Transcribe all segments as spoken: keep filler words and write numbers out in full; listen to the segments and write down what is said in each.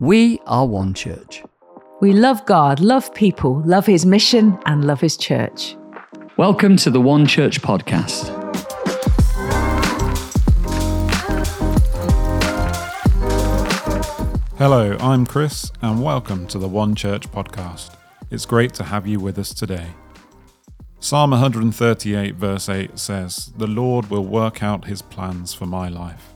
We are One Church. We love God, love people, love His mission, and love His church. Welcome to the One Church Podcast. Hello, I'm Chris, and welcome to the One Church Podcast. It's great to have you with us today. Psalm one thirty-eight verse eight says, "The Lord will work out His plans for my life."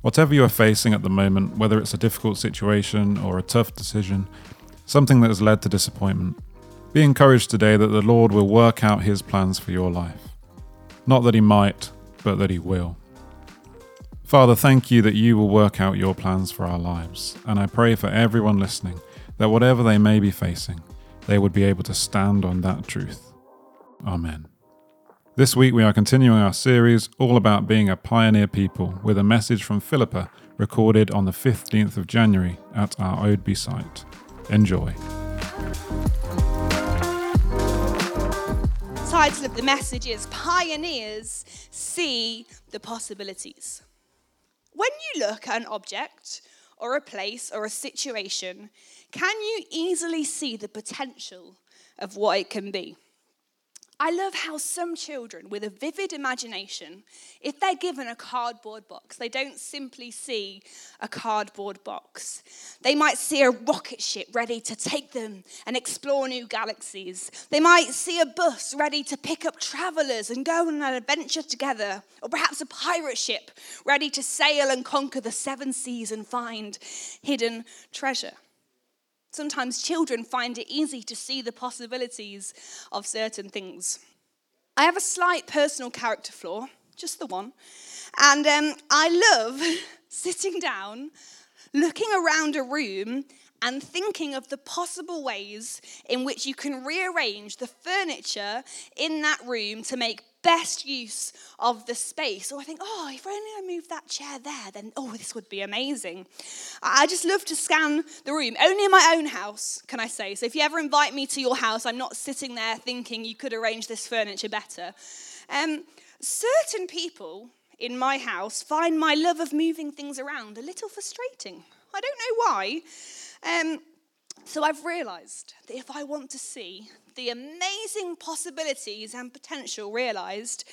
Whatever you are facing at the moment, whether it's a difficult situation or a tough decision, something that has led to disappointment, be encouraged today that the Lord will work out His plans for your life. Not that He might, but that He will. Father, thank You that You will work out Your plans for our lives, and I pray for everyone listening that whatever they may be facing, they would be able to stand on that truth. Amen. This week we are continuing our series all about being a pioneer people with a message from Philippa recorded on the fifteenth of January at our Oadby site. Enjoy. The title of the message is Pioneers See the Possibilities. When you look at an object or a place or a situation, can you easily see the potential of what it can be? I love how some children with a vivid imagination, if they're given a cardboard box, they don't simply see a cardboard box. They might see a rocket ship ready to take them and explore new galaxies. They might see a bus ready to pick up travellers and go on an adventure together. Or perhaps a pirate ship ready to sail and conquer the seven seas and find hidden treasure. Sometimes children find it easy to see the possibilities of certain things. I have a slight personal character flaw, just the one, and um, I love sitting down, looking around a room and thinking of the possible ways in which you can rearrange the furniture in that room to make best use of the space. Or I think, oh, if only I moved that chair there, then, oh, this would be amazing. I just love to scan the room. Only in my own house, can I say. So if you ever invite me to your house, I'm not sitting there thinking you could arrange this furniture better. Um, certain people in my house find my love of moving things around a little frustrating. I don't know why. Um, so I've realised that if I want to see the amazing possibilities and potential realised,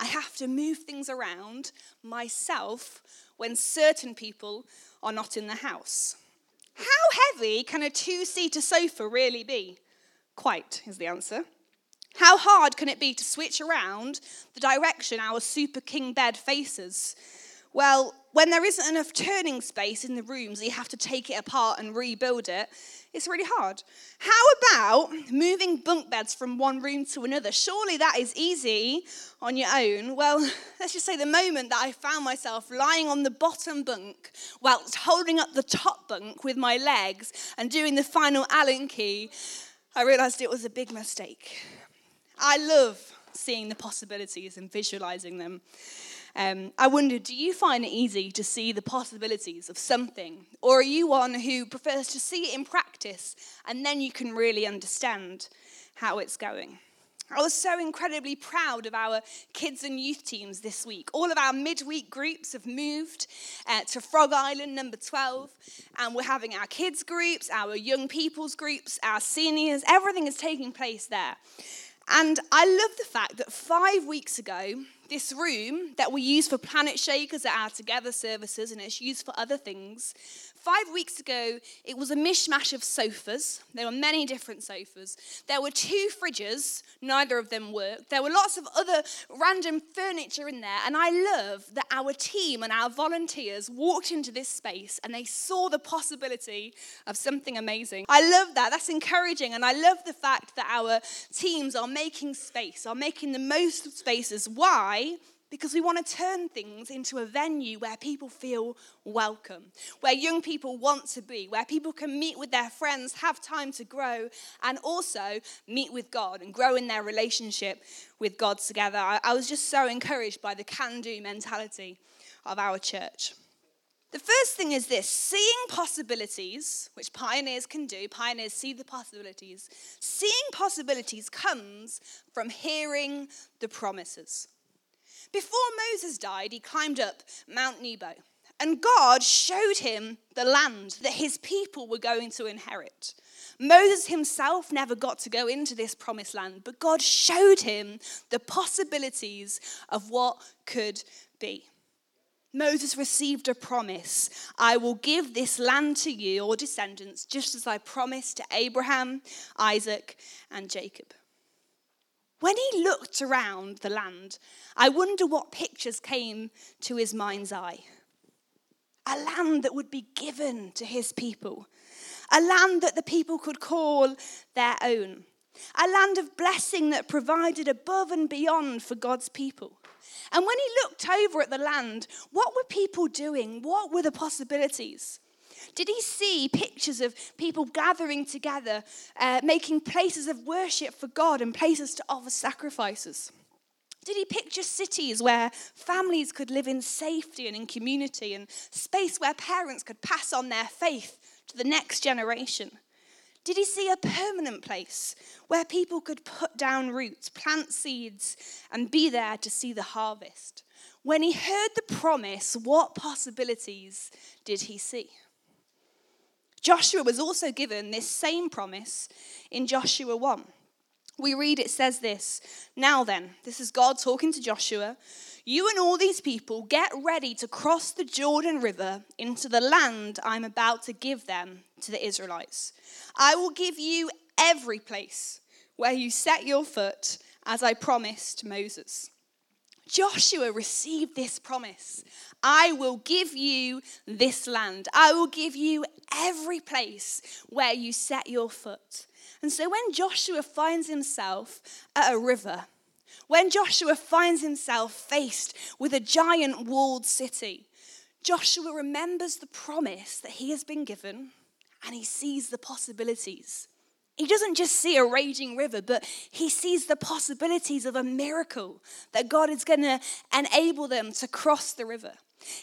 I have to move things around myself when certain people are not in the house. How heavy can a two-seater sofa really be? Quite, is the answer. How hard can it be to switch around the direction our super king bed faces? Well, when there isn't enough turning space in the room, so you have to take it apart and rebuild it, it's really hard. How about moving bunk beds from one room to another? Surely that is easy on your own. Well, let's just say the moment that I found myself lying on the bottom bunk whilst holding up the top bunk with my legs and doing the final Allen key, I realised it was a big mistake. I love seeing the possibilities and visualising them. Um, I wonder, do you find it easy to see the possibilities of something? Or are you one who prefers to see it in practice and then you can really understand how it's going? I was so incredibly proud of our kids and youth teams this week. All of our midweek groups have moved uh, to Frog Island, number twelve, and we're having our kids groups, our young people's groups, our seniors, everything is taking place there. And I love the fact that five weeks ago, this room that we use for Planet Shakers at our Together services, and it's used for other things, five weeks ago, it was a mishmash of sofas. There were many different sofas. There were two fridges. Neither of them worked. There were lots of other random furniture in there. And I love that our team and our volunteers walked into this space and they saw the possibility of something amazing. I love that. That's encouraging. And I love the fact that our teams are making space, are making the most of spaces. Why? Because we want to turn things into a venue where people feel welcome, where young people want to be, where people can meet with their friends, have time to grow, and also meet with God and grow in their relationship with God together. I, I was just so encouraged by the can-do mentality of our church. The first thing is this, seeing possibilities, which pioneers can do, pioneers see the possibilities, seeing possibilities comes from hearing the promises. Before Moses died, he climbed up Mount Nebo, And God showed him the land that his people were going to inherit. Moses himself never got to go into this promised land, but God showed him the possibilities of what could be. Moses received a promise. I will give this land to you, your descendants, just as I promised to Abraham, Isaac, and Jacob. When he looked around the land, I wonder what pictures came to his mind's eye. A land that would be given to his people. A land that the people could call their own. A land of blessing that provided above and beyond for God's people. And when he looked over at the land, what were people doing? What were the possibilities? Did he see pictures of people gathering together, uh, making places of worship for God and places to offer sacrifices? Did he picture cities where families could live in safety and in community, and space where parents could pass on their faith to the next generation? Did he see a permanent place where people could put down roots, plant seeds, and be there to see the harvest? When he heard the promise, what possibilities did he see? Joshua was also given this same promise in Joshua one. We read, it says this, "Now then," this is God talking to Joshua, "you and all these people get ready to cross the Jordan River into the land I'm about to give them to the Israelites. I will give you every place where you set your foot, as I promised Moses." Joshua received this promise. I will give you this land. I will give you every place where you set your foot. And so when Joshua finds himself at a river, when Joshua finds himself faced with a giant walled city, Joshua remembers the promise that he has been given, and he sees the possibilities. He doesn't just see a raging river, but he sees the possibilities of a miracle, that God is going to enable them to cross the river.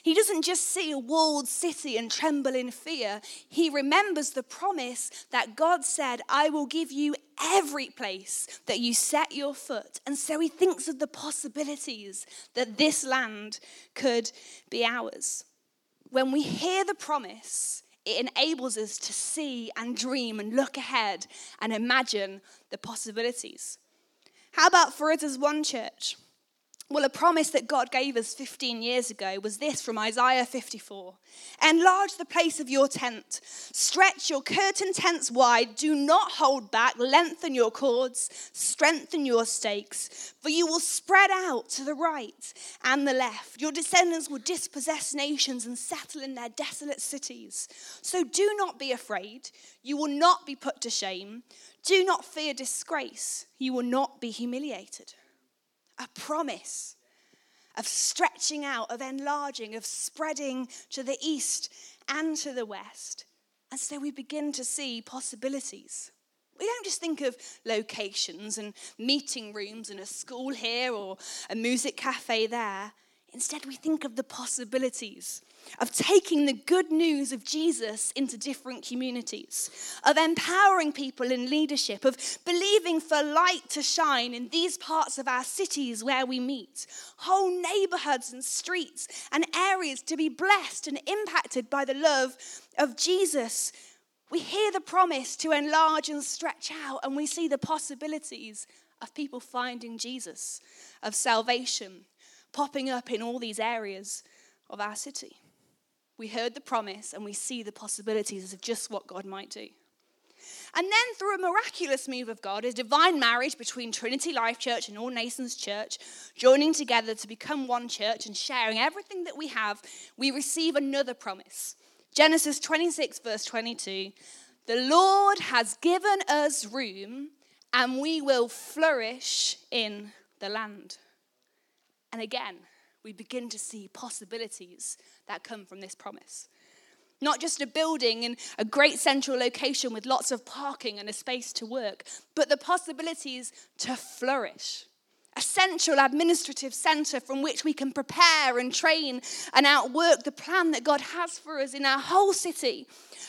He doesn't just see a walled city and tremble in fear. He remembers the promise that God said, I will give you every place that you set your foot. And so he thinks of the possibilities that this land could be ours. When we hear the promise, it enables us to see and dream and look ahead and imagine the possibilities. How about for us as One Church? Well, a promise that God gave us fifteen years ago was this from Isaiah fifty-four. Enlarge the place of your tent. Stretch your curtain tents wide. Do not hold back. Lengthen your cords. Strengthen your stakes. For you will spread out to the right and the left. Your descendants will dispossess nations and settle in their desolate cities. So do not be afraid. You will not be put to shame. Do not fear disgrace. You will not be humiliated. A promise of stretching out, of enlarging, of spreading to the east and to the west. And so we begin to see possibilities. We don't just think of locations and meeting rooms and a school here or a music cafe there. Instead, we think of the possibilities of taking the good news of Jesus into different communities, of empowering people in leadership, of believing for light to shine in these parts of our cities where we meet, whole neighborhoods and streets and areas to be blessed and impacted by the love of Jesus. We hear the promise to enlarge and stretch out, and we see the possibilities of people finding Jesus, of salvation popping up in all these areas of our city. We heard the promise and we see the possibilities of just what God might do. And then through a miraculous move of God, a divine marriage between Trinity Life Church and All Nations Church, joining together to become one church and sharing everything that we have, we receive another promise. Genesis twenty-six verse twenty-two, the Lord has given us room and we will flourish in the land. And again, we begin to see possibilities that come from this promise. Not just a building in a great central location with lots of parking and a space to work, but the possibilities to flourish. A central administrative centre from which we can prepare and train and outwork the plan that God has for us in our whole city.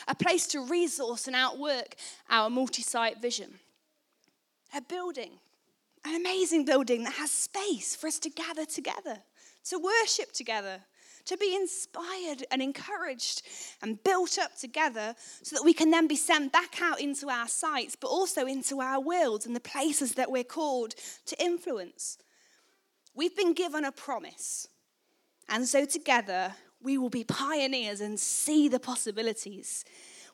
A place to resource and outwork our multi-site vision. A building, an amazing building that has space for us to gather together, to worship together, to be inspired and encouraged and built up together so that we can then be sent back out into our sites, but also into our worlds and the places that we're called to influence. We've been given a promise, and so together we will be pioneers and see the possibilities.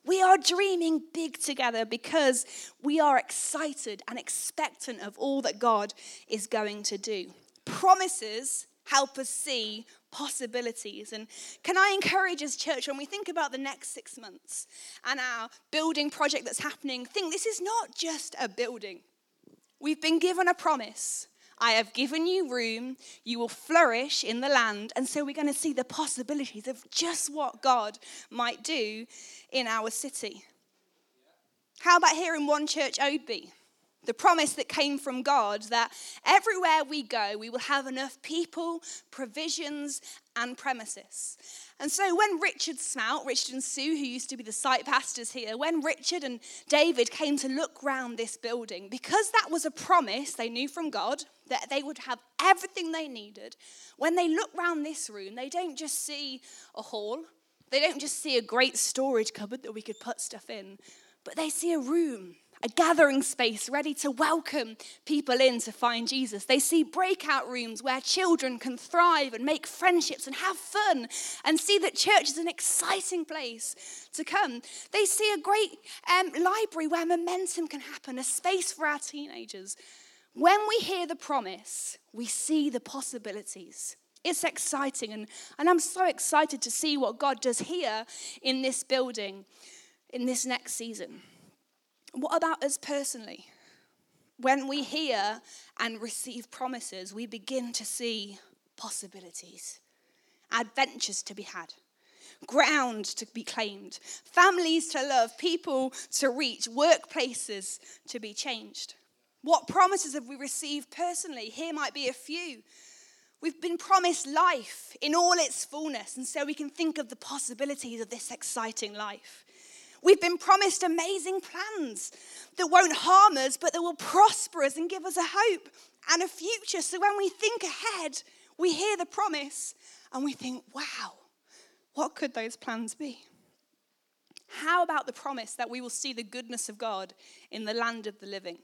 We are dreaming big together because we are excited and expectant of all that God is going to do. Promises help us see possibilities. And can I encourage as church, when we think about the next six months and our building project that's happening, think this is not just a building. We've been given a promise. I have given you room, you will flourish in the land. And so we're going to see the possibilities of just what God might do in our city. How about here in One Church Oadby? The promise that came from God that everywhere we go, we will have enough people, provisions, and premises. And so when Richard Smout, Richard and Sue, who used to be the site pastors here, when Richard and David came to look round this building, because that was a promise they knew from God, that they would have everything they needed, when they look round this room, they don't just see a hall, they don't just see a great storage cupboard that we could put stuff in, but they see a room, a gathering space ready to welcome people in to find Jesus. They see breakout rooms where children can thrive and make friendships and have fun and see that church is an exciting place to come. They see a great um, library where momentum can happen, a space for our teenagers. When we hear the promise, we see the possibilities. It's exciting, and, and I'm so excited to see what God does here in this building in this next season. What about us personally? When we hear and receive promises, we begin to see possibilities, adventures to be had, ground to be claimed, families to love, people to reach, workplaces to be changed. What promises have we received personally? Here might be a few. We've been promised life in all its fullness, and so we can think of the possibilities of this exciting life. We've been promised amazing plans that won't harm us, but that will prosper us and give us a hope and a future. So when we think ahead, we hear the promise and we think, wow, what could those plans be? How about the promise that we will see the goodness of God in the land of the living?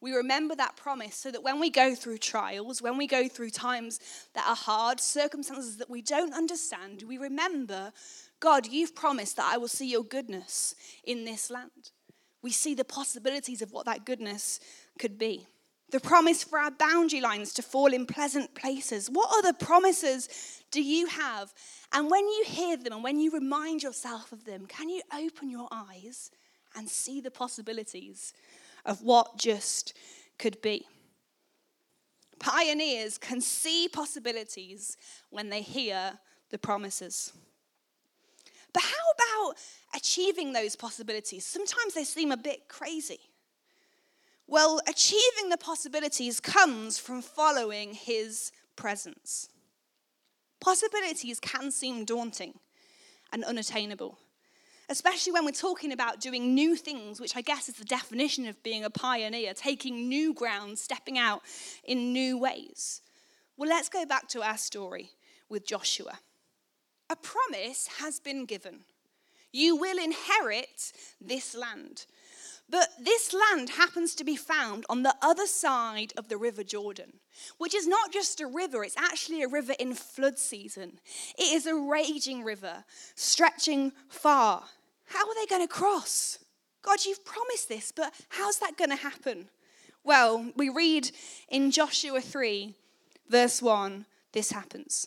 We remember that promise so that when we go through trials, when we go through times that are hard, circumstances that we don't understand, we remember, God, you've promised that I will see your goodness in this land. We see the possibilities of what that goodness could be. The promise for our boundary lines to fall in pleasant places. What other promises do you have? And when you hear them and when you remind yourself of them, can you open your eyes and see the possibilities of what just could be? Pioneers can see possibilities when they hear the promises. But how about achieving those possibilities? Sometimes they seem a bit crazy. Well, achieving the possibilities comes from following his presence. Possibilities can seem daunting and unattainable, especially when we're talking about doing new things, which I guess is the definition of being a pioneer, taking new ground, stepping out in new ways. Well, let's go back to our story with Joshua. A promise has been given. You will inherit this land. But this land happens to be found on the other side of the River Jordan, which is not just a river, it's actually a river in flood season. It is a raging river, stretching far. How are they going to cross? God, you've promised this, but how's that going to happen? Well, we read in Joshua three, verse one, this happens.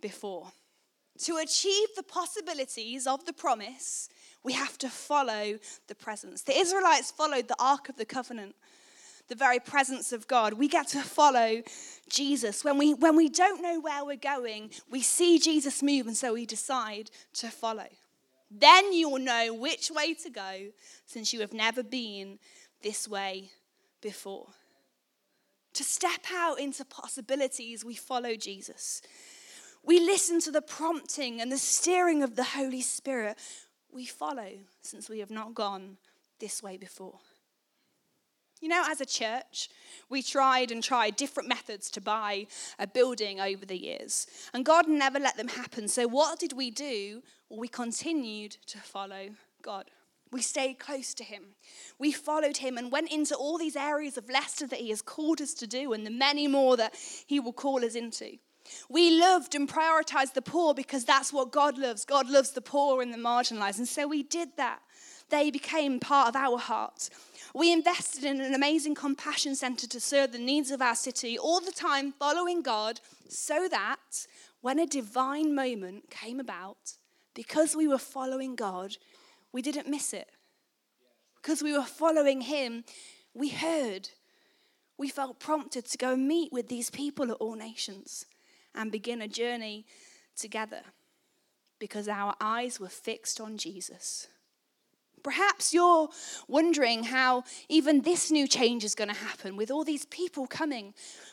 before. To achieve the possibilities of the promise, we have to follow the presence. The Israelites followed the Ark of the Covenant. the very presence of God. We get to follow Jesus. When we, when we don't know where we're going, we see Jesus move, and so we decide to follow. Then you will know which way to go, since you have never been this way before. To step out into possibilities, we follow Jesus. We listen to the prompting and the steering of the Holy Spirit. We follow, since we have not gone this way before. You know, as a church, we tried and tried different methods to buy a building over the years, and God never let them happen. So what did we do? Well, we continued to follow God. We stayed close to him. We followed him and went into all these areas of Leicester that he has called us to do, and the many more that he will call us into. We loved and prioritized the poor, because that's what God loves. God loves the poor and the marginalized. And so we did that. They became part of our hearts. We invested in an amazing compassion center to serve the needs of our city, all the time following God, so that when a divine moment came about, because we were following God, we didn't miss it. Because we were following him, we heard. We felt prompted to go and meet with these people at All Nations and begin a journey together, because our eyes were fixed on Jesus. Perhaps you're wondering how even this new change is going to happen with all these people coming.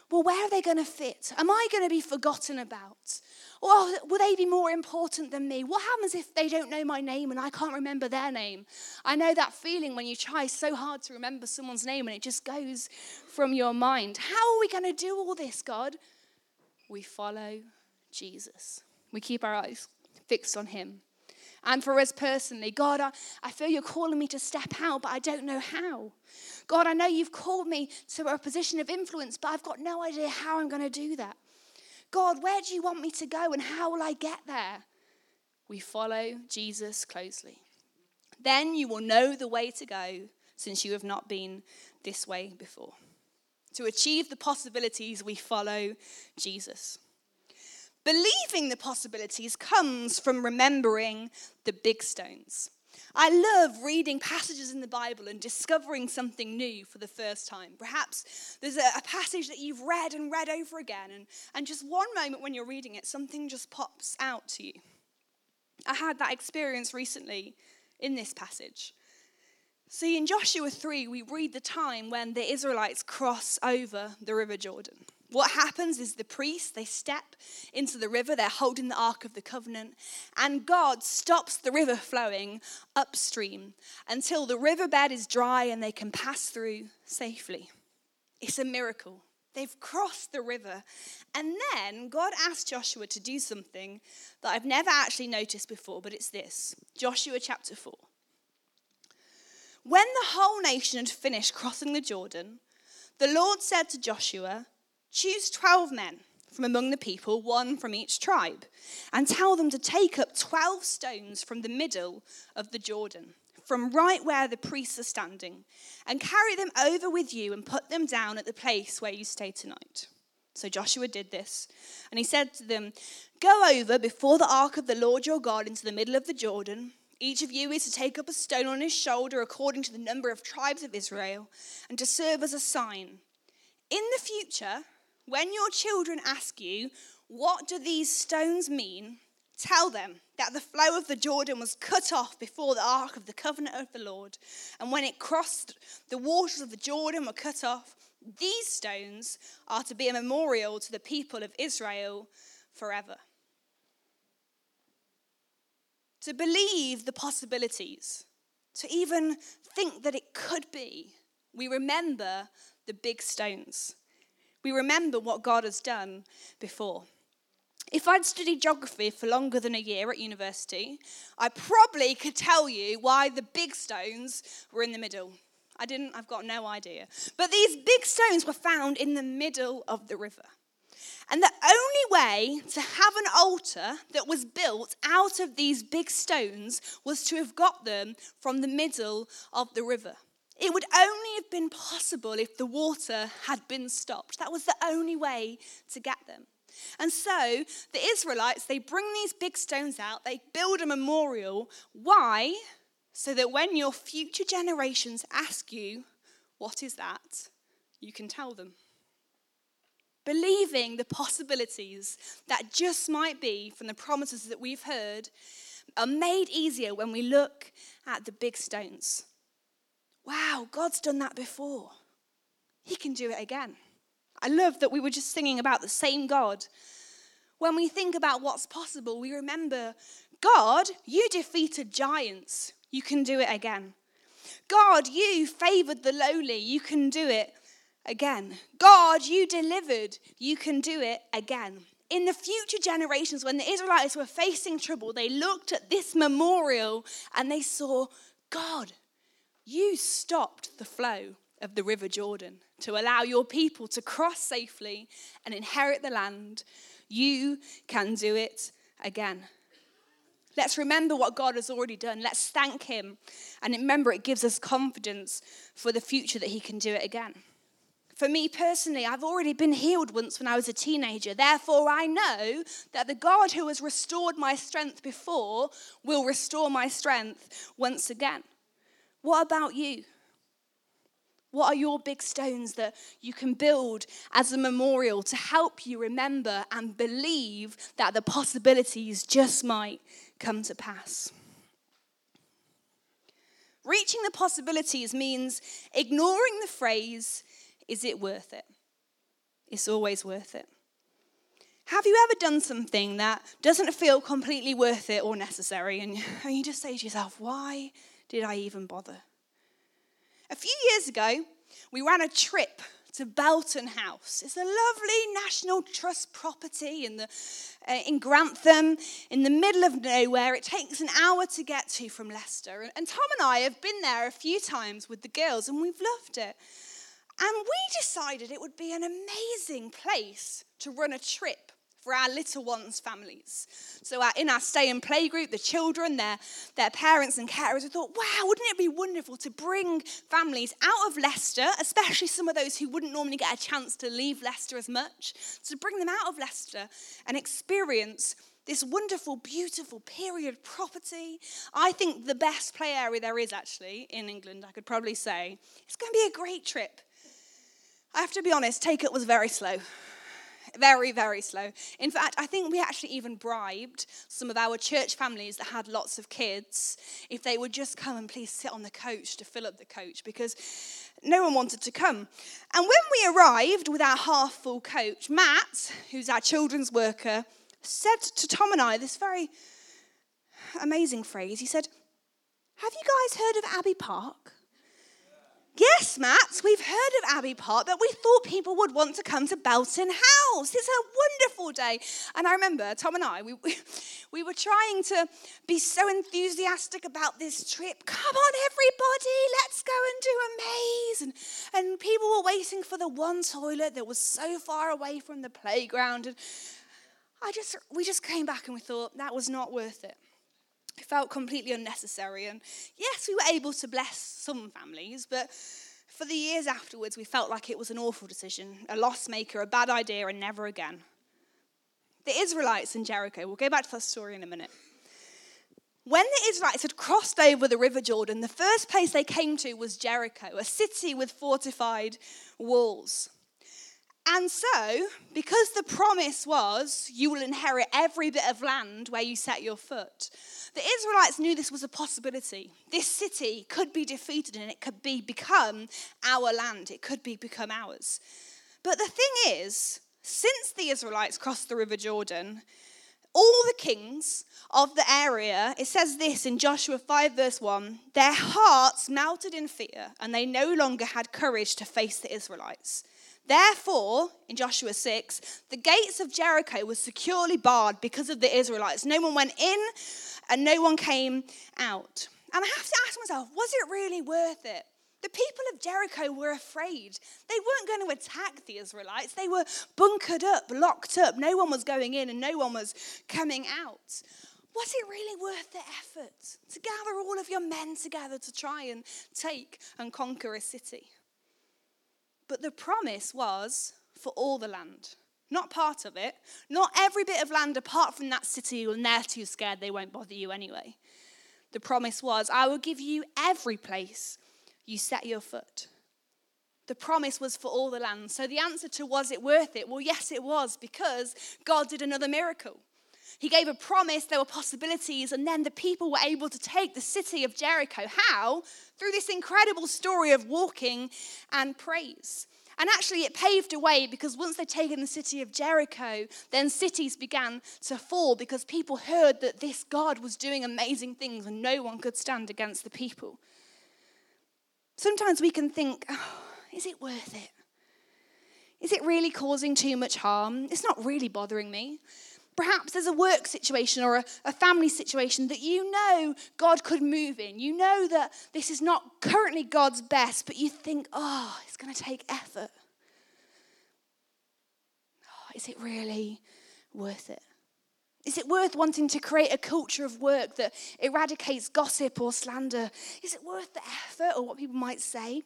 Well, where are they going to fit? Am I going to be forgotten about? Or will they be more important than me? What happens if they don't know my name and I can't remember their name? I know that feeling when you try so hard to remember someone's name and it just goes from your mind. How are we going to do all this, God? We follow Jesus. We keep our eyes fixed on him. And for us personally, God, I, I feel you're calling me to step out, but I don't know how. God, I know you've called me to a position of influence, but I've got no idea how I'm going to do that. God, where do you want me to go, and how will I get there? We follow Jesus closely. Then you will know the way to go, since you have not been this way before. To achieve the possibilities, we follow Jesus. Believing the possibilities comes from remembering the big stones. I love reading passages in the Bible and discovering something new for the first time. Perhaps there's a, a passage that you've read and read over again, and, and just one moment when you're reading it, something just pops out to you. I had that experience recently in this passage. See, in Joshua three, we read the time when the Israelites cross over the River Jordan. What happens is the priests, they step into the river, they're holding the Ark of the Covenant, and God stops the river flowing upstream until the riverbed is dry and they can pass through safely. It's a miracle. They've crossed the river. And then God asked Joshua to do something that I've never actually noticed before, but it's this. Joshua chapter four. When the whole nation had finished crossing the Jordan, the Lord said to Joshua, "Choose twelve men from among the people, one from each tribe, and tell them to take up twelve stones from the middle of the Jordan, from right where the priests are standing, and carry them over with you and put them down at the place where you stay tonight." So Joshua did this, and he said to them, "Go over before the ark of the Lord your God into the middle of the Jordan. Each of you is to take up a stone on his shoulder according to the number of tribes of Israel, and to serve as a sign. In the future, when your children ask you, 'What do these stones mean?' tell them that the flow of the Jordan was cut off before the Ark of the Covenant of the Lord. And when it crossed, the waters of the Jordan were cut off. These stones are to be a memorial to the people of Israel forever." To believe the possibilities, to even think that it could be, we remember the big stones. We remember what God has done before. If I'd studied geography for longer than a year at university, I probably could tell you why the big stones were in the middle. I didn't, I've got no idea. But these big stones were found in the middle of the river. And the only way to have an altar that was built out of these big stones was to have got them from the middle of the river. It would only have been possible if the water had been stopped. That was the only way to get them. And so the Israelites, they bring these big stones out, they build a memorial. Why? So that when your future generations ask you, "What is that?" you can tell them. Believing the possibilities that just might be from the promises that we've heard are made easier when we look at the big stones. Wow, God's done that before. He can do it again. I love that we were just singing about the same God. When we think about what's possible, we remember, God, you defeated giants. You can do it again. God, you favored the lowly. You can do it again. God, you delivered. You can do it again. In the future generations, when the Israelites were facing trouble, they looked at this memorial and they saw, God, you stopped the flow of the River Jordan to allow your people to cross safely and inherit the land. You can do it again. Let's remember what God has already done. Let's thank him. And remember, it gives us confidence for the future that he can do it again. For me personally, I've already been healed once when I was a teenager. Therefore, I know that the God who has restored my strength before will restore my strength once again. What about you? What are your big stones that you can build as a memorial to help you remember and believe that the possibilities just might come to pass? Reaching the possibilities means ignoring the phrase, is it worth it? It's always worth it. Have you ever done something that doesn't feel completely worth it or necessary? And you just say to yourself, why did I even bother? A few years ago, we ran a trip to Belton House. It's a lovely National Trust property in the uh, in Grantham, in the middle of nowhere. It takes an hour to get to from Leicester. And Tom and I have been there a few times with the girls, and we've loved it. And we decided it would be an amazing place to run a trip for our little ones' families. So our, in our stay and play group, the children, their, their parents and carers, we thought, wow, wouldn't it be wonderful to bring families out of Leicester, especially some of those who wouldn't normally get a chance to leave Leicester as much, to bring them out of Leicester and experience this wonderful, beautiful period property. I think the best play area there is actually in England, I could probably say. It's going to be a great trip. I have to be honest, take-up was very slow. Very, very slow. In fact, I think we actually even bribed some of our church families that had lots of kids if they would just come and please sit on the coach to fill up the coach because no one wanted to come. And when we arrived with our half-full coach, Matt, who's our children's worker, said to Tom and I this very amazing phrase. He said, have you guys heard of Abbey Park? Yes, Matt, we've heard of Abbey Park, but we thought people would want to come to Belton House. It's a wonderful day. And I remember Tom and I, we we were trying to be so enthusiastic about this trip. Come on, everybody, let's go and do a maze. And, and people were waiting for the one toilet that was so far away from the playground. And I just we just came back and we thought that was not worth it. It felt completely unnecessary. And yes, we were able to bless some families, but for the years afterwards, we felt like it was an awful decision, a loss maker, a bad idea, and never again. The Israelites in Jericho, we'll go back to that story in a minute. When the Israelites had crossed over the River Jordan, the first place they came to was Jericho, a city with fortified walls. And so, because the promise was, you will inherit every bit of land where you set your foot, the Israelites knew this was a possibility. This city could be defeated and it could be become our land. It could be become ours. But the thing is, since the Israelites crossed the River Jordan, all the kings of the area, it says this in Joshua five verse one, their hearts melted in fear and they no longer had courage to face the Israelites. Therefore, in Joshua six, the gates of Jericho were securely barred because of the Israelites. No one went in and no one came out. And I have to ask myself, was it really worth it? The people of Jericho were afraid. They weren't going to attack the Israelites. They were bunkered up, locked up. No one was going in and no one was coming out. Was it really worth the effort to gather all of your men together to try and take and conquer a city? But the promise was for all the land, not part of it, not every bit of land apart from that city, and they're too scared they won't bother you anyway. The promise was, I will give you every place you set your foot. The promise was for all the land. So the answer to was it worth it? Well, yes, it was, because God did another miracle. He gave a promise, there were possibilities, and then the people were able to take the city of Jericho. How? Through this incredible story of walking and praise. And actually it paved a way, because once they'd taken the city of Jericho, then cities began to fall because people heard that this God was doing amazing things and no one could stand against the people. Sometimes we can think, oh, is it worth it? Is it really causing too much harm? It's not really bothering me. Perhaps there's a work situation or a, a family situation that you know God could move in. You know that this is not currently God's best, but you think, oh, it's going to take effort. Oh, is it really worth it? Is it worth wanting to create a culture of work that eradicates gossip or slander? Is it worth the effort or what people might say?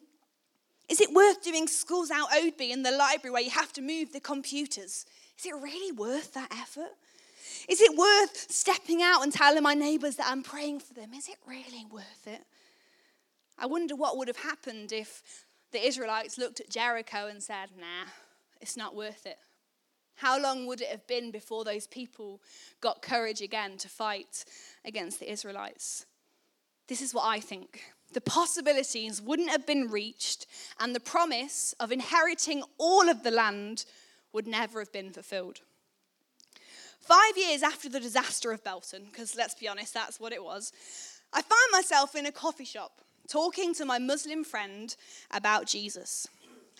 Is it worth doing schools out Oadby in the library where you have to move the computers? Is it really worth that effort? Is it worth stepping out and telling my neighbours that I'm praying for them? Is it really worth it? I wonder what would have happened if the Israelites looked at Jericho and said, nah, it's not worth it. How long would it have been before those people got courage again to fight against the Israelites? This is what I think. The possibilities wouldn't have been reached, and the promise of inheriting all of the land would never have been fulfilled. Five years after the disaster of Belton, because let's be honest, that's what it was, I find myself in a coffee shop talking to my Muslim friend about Jesus,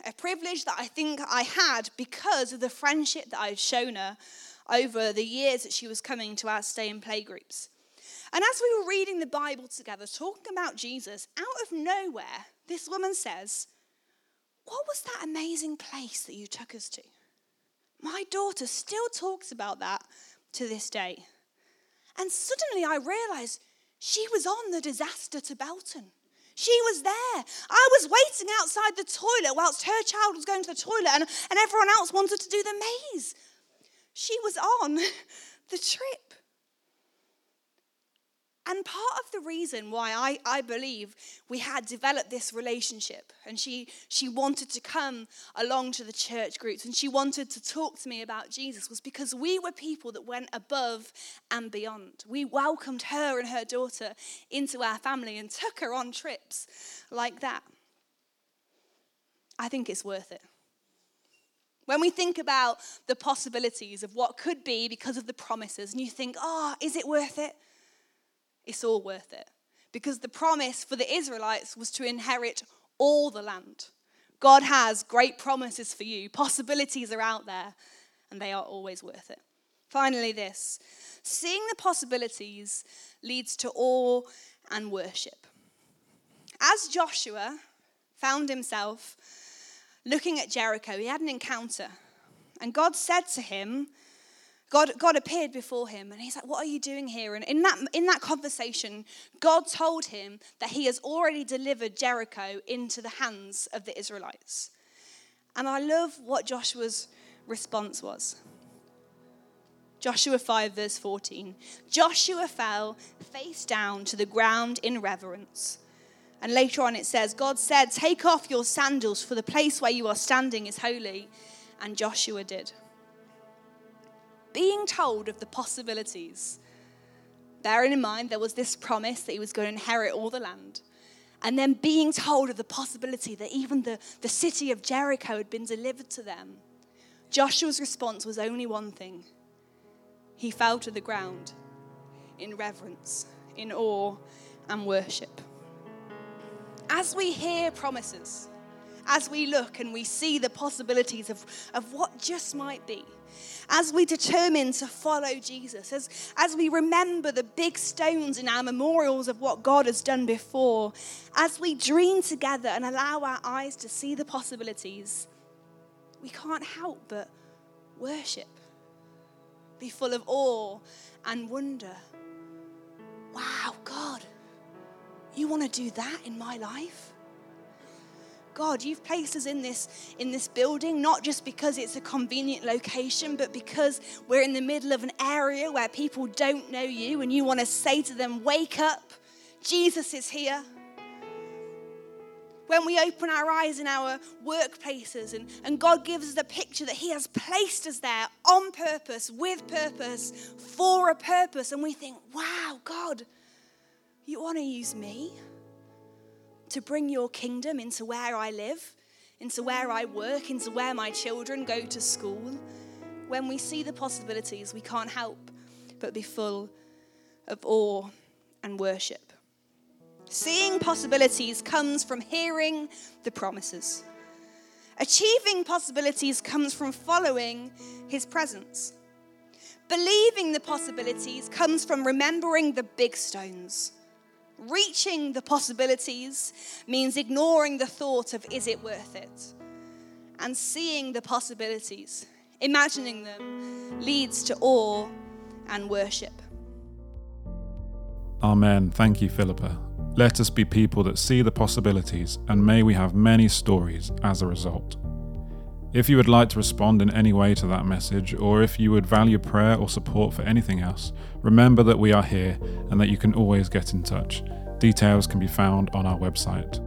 a privilege that I think I had because of the friendship that I had shown her over the years that she was coming to our stay and play groups. And as we were reading the Bible together, talking about Jesus, out of nowhere, this woman says, "What was that amazing place that you took us to? My daughter still talks about that to this day." And suddenly I realised she was on the disaster to Belton. She was there. I was waiting outside the toilet whilst her child was going to the toilet and, and everyone else wanted to do the maze. She was on the trip. And part of the reason why I, I believe we had developed this relationship, and she she wanted to come along to the church groups and she wanted to talk to me about Jesus, was because we were people that went above and beyond. We welcomed her and her daughter into our family and took her on trips like that. I think it's worth it. When we think about the possibilities of what could be because of the promises, and you think, oh, is it worth it? It's all worth it, because the promise for the Israelites was to inherit all the land. God has great promises for you. Possibilities are out there, and they are always worth it. Finally, this. Seeing the possibilities leads to awe and worship. As Joshua found himself looking at Jericho, he had an encounter, and God said to him, God, God appeared before him, and he's like, what are you doing here? And in that, in that conversation, God told him that he has already delivered Jericho into the hands of the Israelites. And I love what Joshua's response was. Joshua five, verse fourteen. Joshua fell face down to the ground in reverence. And later on it says, God said, take off your sandals, for the place where you are standing is holy. And Joshua did. Being told of the possibilities, bearing in mind there was this promise that he was going to inherit all the land, and then being told of the possibility that even the, the city of Jericho had been delivered to them, Joshua's response was only one thing. He fell to the ground in reverence, in awe and worship. As we hear promises, as we look and we see the possibilities of, of what just might be, as we determine to follow Jesus, as, as we remember the big stones in our memorials of what God has done before, as we dream together and allow our eyes to see the possibilities, we can't help but worship, be full of awe and wonder. Wow, God, you want to do that in my life? God, you've placed us in this, in this building, not just because it's a convenient location, but because we're in the middle of an area where people don't know you, and you want to say to them, wake up, Jesus is here. when we open our eyes in our workplaces and, and God gives us the picture that he has placed us there on purpose, with purpose, for a purpose, and we think, wow, God, you want to use me to bring your kingdom into where I live, into where I work, into where my children go to school. When we see the possibilities, we can't help but be full of awe and worship. Seeing possibilities comes from hearing the promises. Achieving possibilities comes from following his presence. Believing the possibilities comes from remembering the big stones. Reaching the possibilities means ignoring the thought of, is it worth it? And seeing the possibilities, imagining them, leads to awe and worship. Amen. Thank you, Philippa. Let us be people that see the possibilities, and may we have many stories as a result. If you would like to respond in any way to that message, or if you would value prayer or support for anything else, remember that we are here and that you can always get in touch. Details can be found on our website.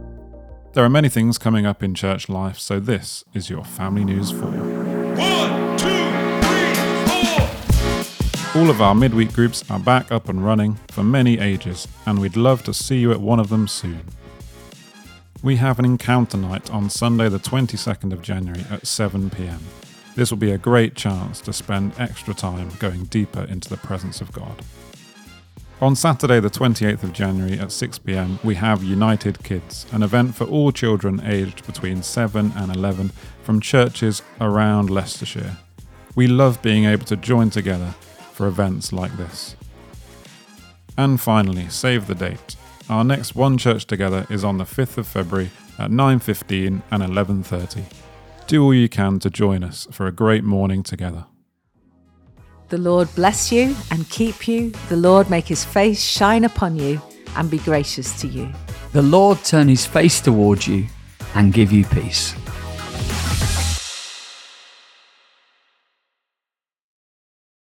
There are many things coming up in church life, so this is your Family News four. One, two, three, four! All of our midweek groups are back up and running for many ages, and we'd love to see you at one of them soon. We have an encounter night on Sunday the twenty-second of January at seven p.m. This will be a great chance to spend extra time going deeper into the presence of God. On Saturday the twenty-eighth of January at six p.m. we have United Kids, an event for all children aged between seven and eleven from churches around Leicestershire. We love being able to join together for events like this. And finally, save the date. Our next One Church Together is on the fifth of February at nine fifteen and eleven thirty. Do all you can to join us for a great morning together. The Lord bless you and keep you. The Lord make his face shine upon you and be gracious to you. The Lord turn his face towards you and give you peace.